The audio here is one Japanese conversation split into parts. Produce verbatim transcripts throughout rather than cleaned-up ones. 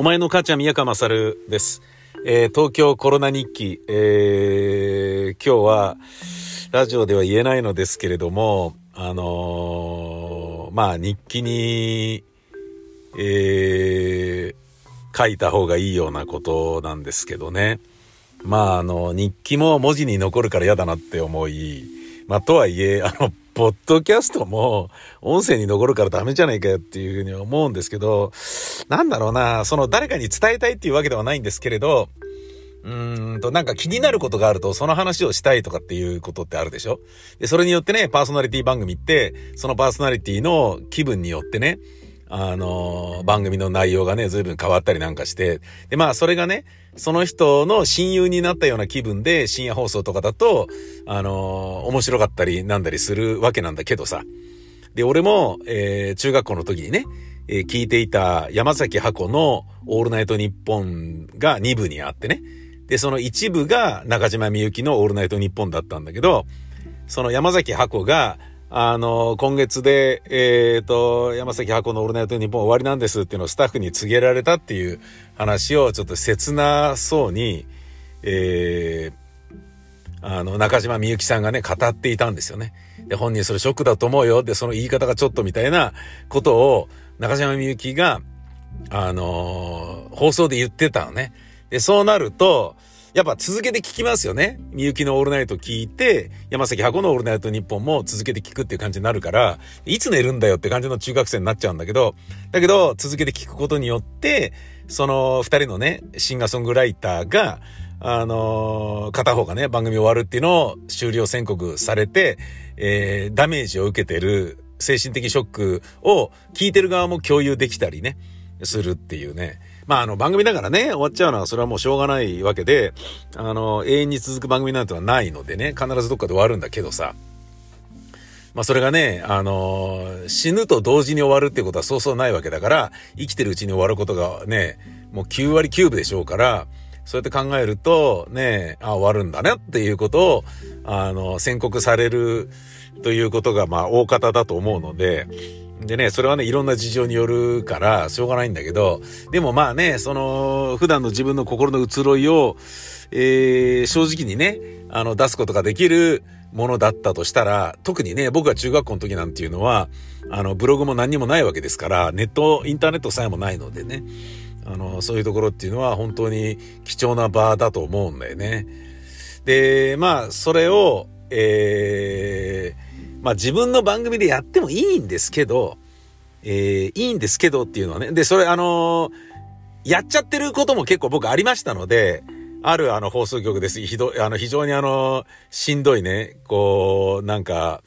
お前の母ちゃん宮川勝です、えー、東京コロナ日記、えー、今日はラジオでは言えないのですけれどもあのー、まあ日記に、えー、書いた方がいいようなことなんですけどねまああの日記も文字に残るから嫌だなって思いまあとはいえあのポッドキャストも音声に残るからダメじゃないかよっていうふうに思うんですけどなんだろうなその誰かに伝えたいっていうわけではないんですけれどうーんとなんか気になることがあるとその話をしたいとかっていうことってあるでしょでそれによってねパーソナリティ番組ってそのパーソナリティの気分によってねあのー、番組の内容がね随分変わったりなんかしてでまあそれがねその人の親友になったような気分で深夜放送とかだとあのー、面白かったりなんだりするわけなんだけどさで俺も、えー、中学校の時にね、えー、聞いていた山崎ハコのオールナイトニッポンがに部にあってねでそのいち部が中島みゆきのオールナイトニッポンだったんだけどその山崎ハコがあの今月で、えー、と山崎ハコのオールナイトニッポン終わりなんですっていうのをスタッフに告げられたっていう話をちょっと切なそうに、えー、あの中島みゆきさんがね語っていたんですよねで本人それショックだと思うよでその言い方がちょっとみたいなことを中島みゆきが、あのー、放送で言ってたのねでそうなるとやっぱ続けて聞きますよね。みゆきのオールナイト聞いて、山崎ハコのオールナイトニッポンも続けて聞くっていう感じになるから、いつ寝るんだよって感じの中学生になっちゃうんだけど、だけど続けて聞くことによって、その二人のね、シンガーソングライターが、あのー、片方がね、番組終わるっていうのを終了宣告されて、えー、ダメージを受けてる精神的ショックを聞いてる側も共有できたりね、するっていうね。まああの番組だからね終わっちゃうのはそれはもうしょうがないわけであの永遠に続く番組なんてのはないのでね必ずどっかで終わるんだけどさまあそれがねあの死ぬと同時に終わるってことはそうそうないわけだから生きてるうちに終わることがねもうきゅう割きゅうぶでしょうからそうやって考えるとねあ終わるんだねっていうことをあの宣告されるということがまあ大方だと思うのででね、それはね、いろんな事情によるから、しょうがないんだけど、でもまあね、その、普段の自分の心の移ろいを、えー、正直にね、あの、出すことができるものだったとしたら、特にね、僕が中学校の時なんていうのは、あの、ブログも何にもないわけですから、ネット、インターネットさえもないのでね、あの、そういうところっていうのは本当に貴重な場だと思うんだよね。で、まあ、それを、えー、まあ自分の番組でやってもいいんですけど、えー、いいんですけどっていうのはね。で、それあのー、やっちゃってることも結構僕ありましたので、あるあの放送局です。ひどい、あの非常にあの、しんどいね、こう、なんか、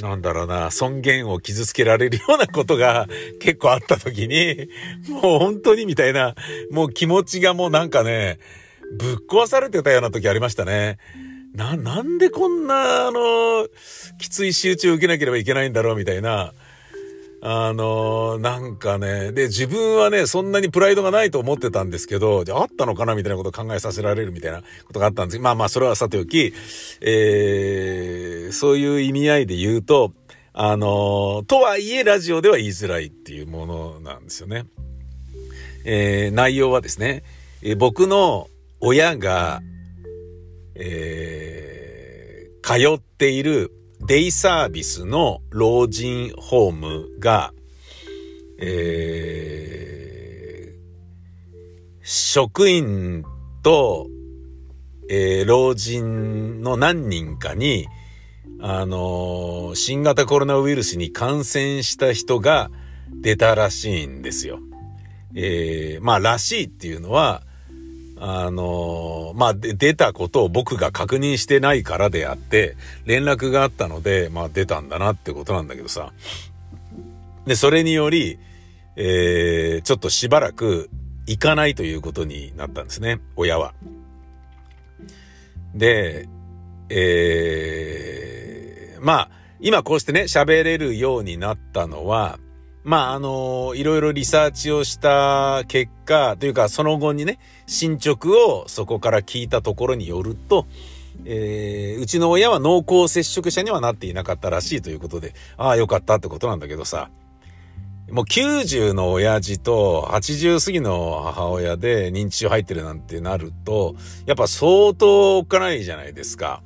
なんだろうな、尊厳を傷つけられるようなことが結構あった時に、もう本当にみたいな、もう気持ちがもうなんかね、ぶっ壊されてたような時ありましたね。な、なんでこんな、あの、きつい集中を受けなければいけないんだろうみたいな。あの、なんかね。で、自分はね、そんなにプライドがないと思ってたんですけど、じゃああったのかなみたいなことを考えさせられるみたいなことがあったんですけど、まあまあ、それはさておき、えー、そういう意味合いで言うと、あの、とはいえラジオでは言いづらいっていうものなんですよね。えー、内容はですね、えー、僕の親が、えー、通っているデイサービスの老人ホームが、えー、職員と、えー、老人の何人かに、あのー、新型コロナウイルスに感染した人が出たらしいんですよ。えー、まあ、らしいっていうのは、あのー、まあ、出たことを僕が確認してないからであって、連絡があったので、まあ、出たんだなってことなんだけどさ。で、それにより、えー、ちょっとしばらく行かないということになったんですね、親は。で、えー、まあ、今こうしてね、喋れるようになったのは、まああのいろいろリサーチをした結果というかその後にね進捗をそこから聞いたところによると、えー、うちの親は濃厚接触者にはなっていなかったらしいということでああよかったってことなんだけどさもうきゅうじゅうの親父とはちじゅう過ぎの母親で認知症入ってるなんてなると、やっぱ相当おっかないじゃないですか。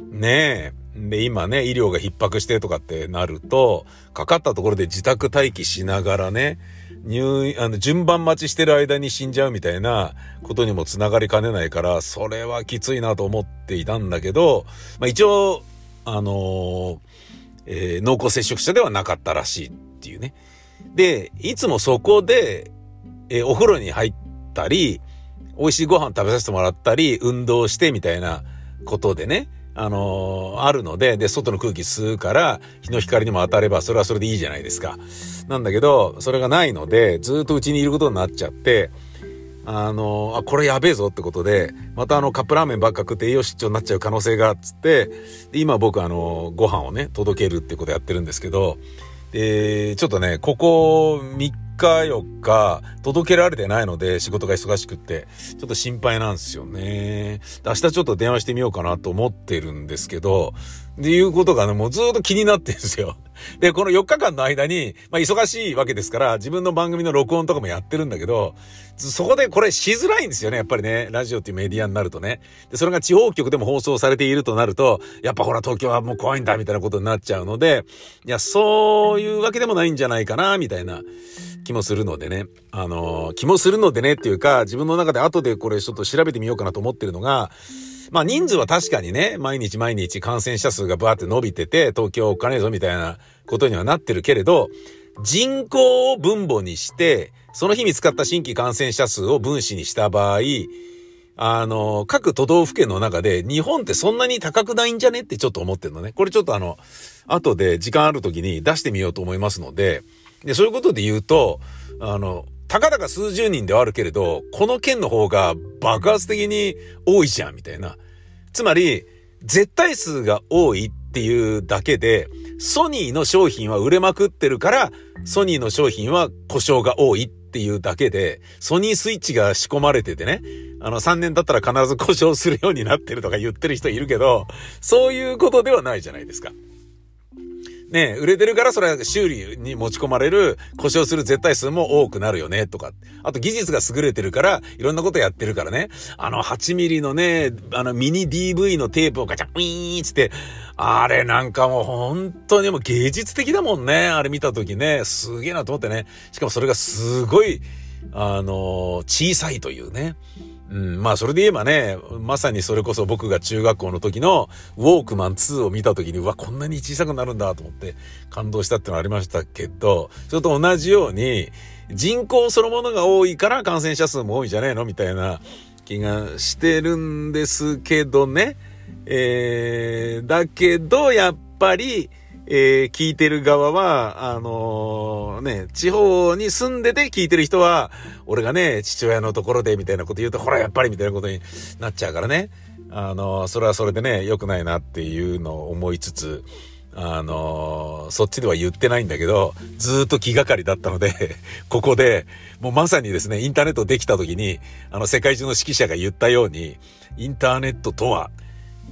ねえ。で、今ね、医療が逼迫してとかってなると、かかったところで自宅待機しながらね、入院、あの、順番待ちしてる間に死んじゃうみたいなことにもつながりかねないから、それはきついなと思っていたんだけど、まあ一応、あのー、えー、濃厚接触者ではなかったらしいっていうね。で、いつもそこで、えー、お風呂に入ったり、美味しいご飯食べさせてもらったり、運動してみたいなことでね、あのー、あるので、で、外の空気吸うから、日の光にも当たれば、それはそれでいいじゃないですか。なんだけど、それがないので、ずっと家にいることになっちゃって、あのー、あ、これやべえぞってことで、またあの、カップラーメンばっか食って栄養失調になっちゃう可能性が、つって、で今僕あのー、ご飯をね、届けるってことやってるんですけど、で、ちょっとね、ここみっかよっか届けられてないので仕事が忙しくってちょっと心配なんですよね。明日ちょっと電話してみようかなと思ってるんですけど、っていうことがね、もうずっと気になってるんですよ。で、このよっかかんの間に、まあ忙しいわけですから自分の番組の録音とかもやってるんだけど、そこでこれしづらいんですよね、やっぱりね。ラジオっていうメディアになるとね。で、それが地方局でも放送されているとなると、やっぱほら東京はもう怖いんだみたいなことになっちゃうので、いや、そういうわけでもないんじゃないかなみたいな気もするのでね、あのー、気もするのでねっていうか、自分の中で後でこれちょっと調べてみようかなと思ってるのが、まあ人数は確かにね、毎日毎日感染者数がバーって伸びてて、東京おっかねえぞみたいなことにはなってるけれど、人口を分母にして、その日見つかった新規感染者数を分子にした場合、あの、各都道府県の中で日本ってそんなに高くないんじゃねってちょっと思ってるのね。これちょっとあの、後で時間ある時に出してみようと思いますので、で、そういうことで言うと、あの、たかだか数十人ではあるけれど、この県の方が爆発的に多いじゃんみたいな。つまり、絶対数が多いっていうだけで、ソニーの商品は売れまくってるから、ソニーの商品は故障が多いっていうだけで、ソニースイッチが仕込まれててね、あのさんねん経ったら必ず故障するようになってるとか言ってる人いるけど、そういうことではないじゃないですか。ねえ、売れてるからそれは修理に持ち込まれる故障する絶対数も多くなるよねとか、あと技術が優れてるからいろんなことやってるからね、あのはちミリのね、あのミニ ディーブイ のテープをガチャンウィーンつって、あれなんかもう本当にもう芸術的だもんね。あれ見た時ね、すげえなと思ってね。しかもそれがすごいあの小さいというね。うん、まあそれで言えばね、まさにそれこそ僕が中学校の時のウォークマンツーを見た時に、うわ、こんなに小さくなるんだと思って感動したってのはありましたけど、それと同じように人口そのものが多いから感染者数も多いんじゃないのみたいな気がしてるんですけどね。えー、だけどやっぱり、えー、聞いてる側は、あのー、ね、地方に住んでて聞いてる人は、俺がね、父親のところでみたいなこと言うと、ほら、やっぱりみたいなことになっちゃうからね。あのー、それはそれでね、良くないなっていうのを思いつつ、あのー、そっちでは言ってないんだけど、ずっと気がかりだったので、ここで、もうまさにですね、インターネットできた時に、あの、世界中の指揮者が言ったように、インターネットとは、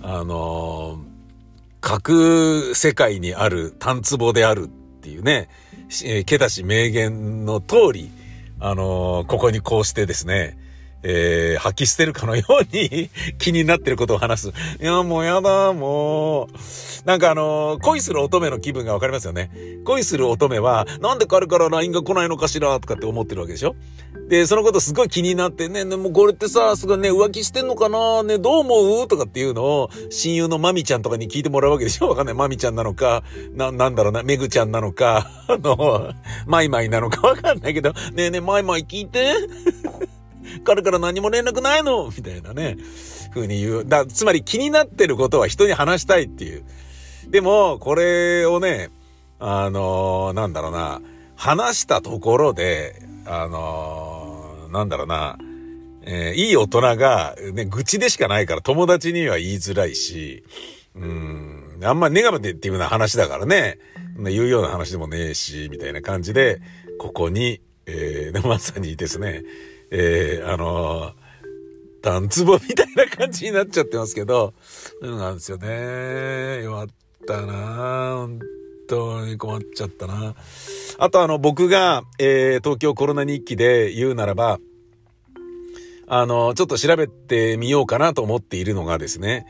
あのー、各世界にある単壺であるっていうね、けたし名言の通り、あのー、ここにこうしてですね、えー、吐き捨てるかのように気になってることを話す。いや、もうやだ、もう。なんかあのー、恋する乙女の気分がわかりますよね。恋する乙女は、なんで彼から ライン が来ないのかしらとかって思ってるわけでしょ。で、そのことすごい気になってね、でもこれってさ、すごいね、浮気してんのかなね、どう思うとかっていうのを、親友のマミちゃんとかに聞いてもらうわけでしょ。わかんない。マミちゃんなのか、な、なんだろうな、メグちゃんなのか、あの、マイマイなのかわかんないけど、ねえねえ、マイマイ聞いて彼から何も連絡ないのみたいなね、風に言う。だ、つまり気になってることは人に話したいっていう。でも、これをね、あのー、なんだろうな、話したところで、あのー、なんだろうな、えー、いい大人が、ね、愚痴でしかないから友達には言いづらいし、うん、あんまネガティブな話だからね、言うような話でもねえし、みたいな感じで、ここに、えー、まさにですね、えー、あのー、単壺みたいな感じになっちゃってますけど、そうなんですよね。弱ったなぁ、本当に困っちゃったな。あとあの僕が、えー、東京コロナ日記で言うならば、あのちょっと調べてみようかなと思っているのがですね、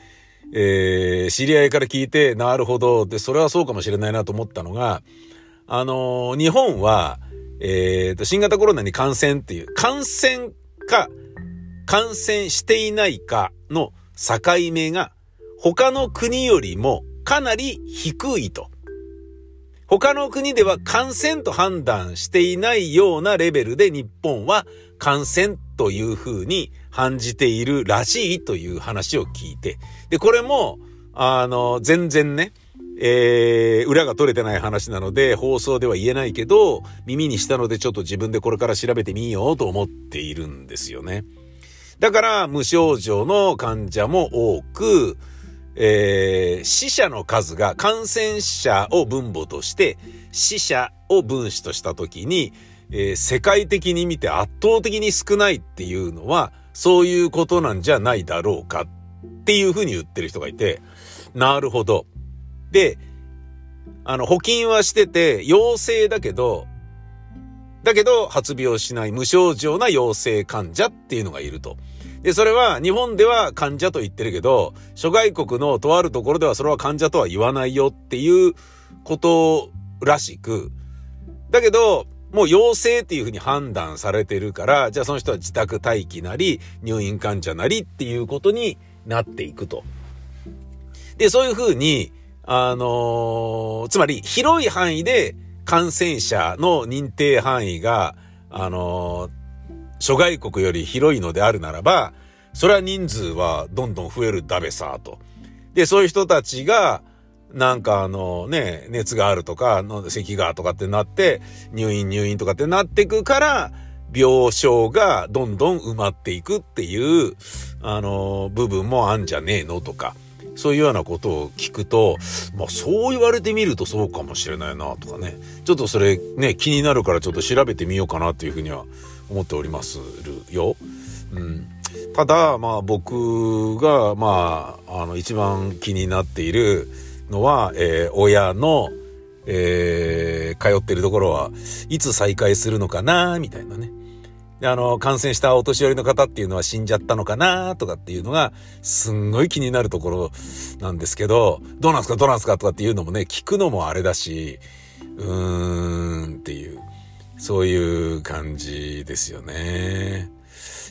えー、知り合いから聞いてなるほどでそれはそうかもしれないなと思ったのが、あの日本は、えーと、新型コロナに感染っていう感染か感染していないかの境目が他の国よりもかなり低いと。他の国では感染と判断していないようなレベルで日本は感染というふうに判じているらしいという話を聞いて。で、これも、あの、全然ね、えー、裏が取れてない話なので放送では言えないけど、耳にしたのでちょっと自分でこれから調べてみようと思っているんですよね。だから無症状の患者も多く、えー、死者の数が感染者を分母として死者を分子としたときに、えー、世界的に見て圧倒的に少ないっていうのはそういうことなんじゃないだろうかっていうふうに言ってる人がいて、なるほど。で、あの、補菌はしてて、陽性だけど、だけど発病しない無症状な陽性患者っていうのがいると。で、それは日本では患者と言ってるけど、諸外国のとあるところではそれは患者とは言わないよっていうことらしく、だけど、もう陽性っていうふうに判断されてるから、じゃあその人は自宅待機なり、入院患者なりっていうことになっていくと。で、そういうふうに、あのー、つまり広い範囲で感染者の認定範囲が、あのー、諸外国より広いのであるならば、それは人数はどんどん増えるだべさと。で、そういう人たちが、なんかあのね、熱があるとか、咳がとかってなって、入院入院とかってなってくから、病床がどんどん埋まっていくっていう、あのー、部分もあんじゃねえのとか。そういうようなことを聞くと、まあそう言われてみるとそうかもしれないなとかね、ちょっとそれね気になるからちょっと調べてみようかなというふうには思っておりまするよ。うん、ただまあ僕がまああの一番気になっているのは、えー、親の、えー、通ってるところはいつ再開するのかなみたいなね。あの感染したお年寄りの方っていうのは死んじゃったのかなとかっていうのがすんごい気になるところなんですけど、どうなんすかどうなんすかとかっていうのもね聞くのもあれだし、うーんっていうそういう感じですよね。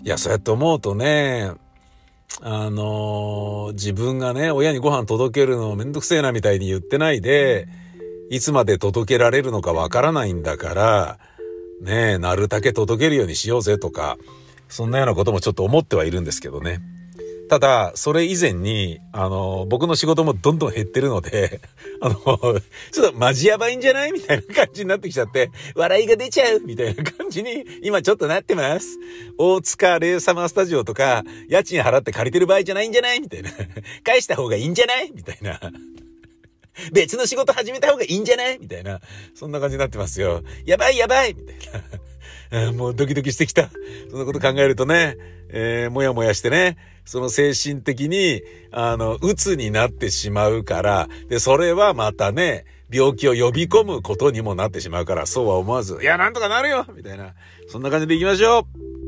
いやそうやって思うとね、あの自分がね親にご飯届けるのめんどくせえなみたいに言ってないで、いつまで届けられるのかわからないんだからねえ、なるだけ届けるようにしようぜとか、そんなようなこともちょっと思ってはいるんですけどね。ただ、それ以前に、あの、僕の仕事もどんどん減ってるので、あの、ちょっとマジやばいんじゃないみたいな感じになってきちゃって、笑いが出ちゃうみたいな感じに、今ちょっとなってます。大塚レイサマースタジオとか、家賃払って借りてる場合じゃないんじゃないみたいな。返した方がいいんじゃないみたいな。別の仕事始めた方がいいんじゃないみたいな。そんな感じになってますよ。やばいやばいみたいな。もうドキドキしてきた。そんなこと考えるとね、えー、もやもやしてね、その精神的に、あの、鬱になってしまうから、で、それはまたね、病気を呼び込むことにもなってしまうから、そうは思わず、いや、なんとかなるよみたいな。そんな感じでいきましょう。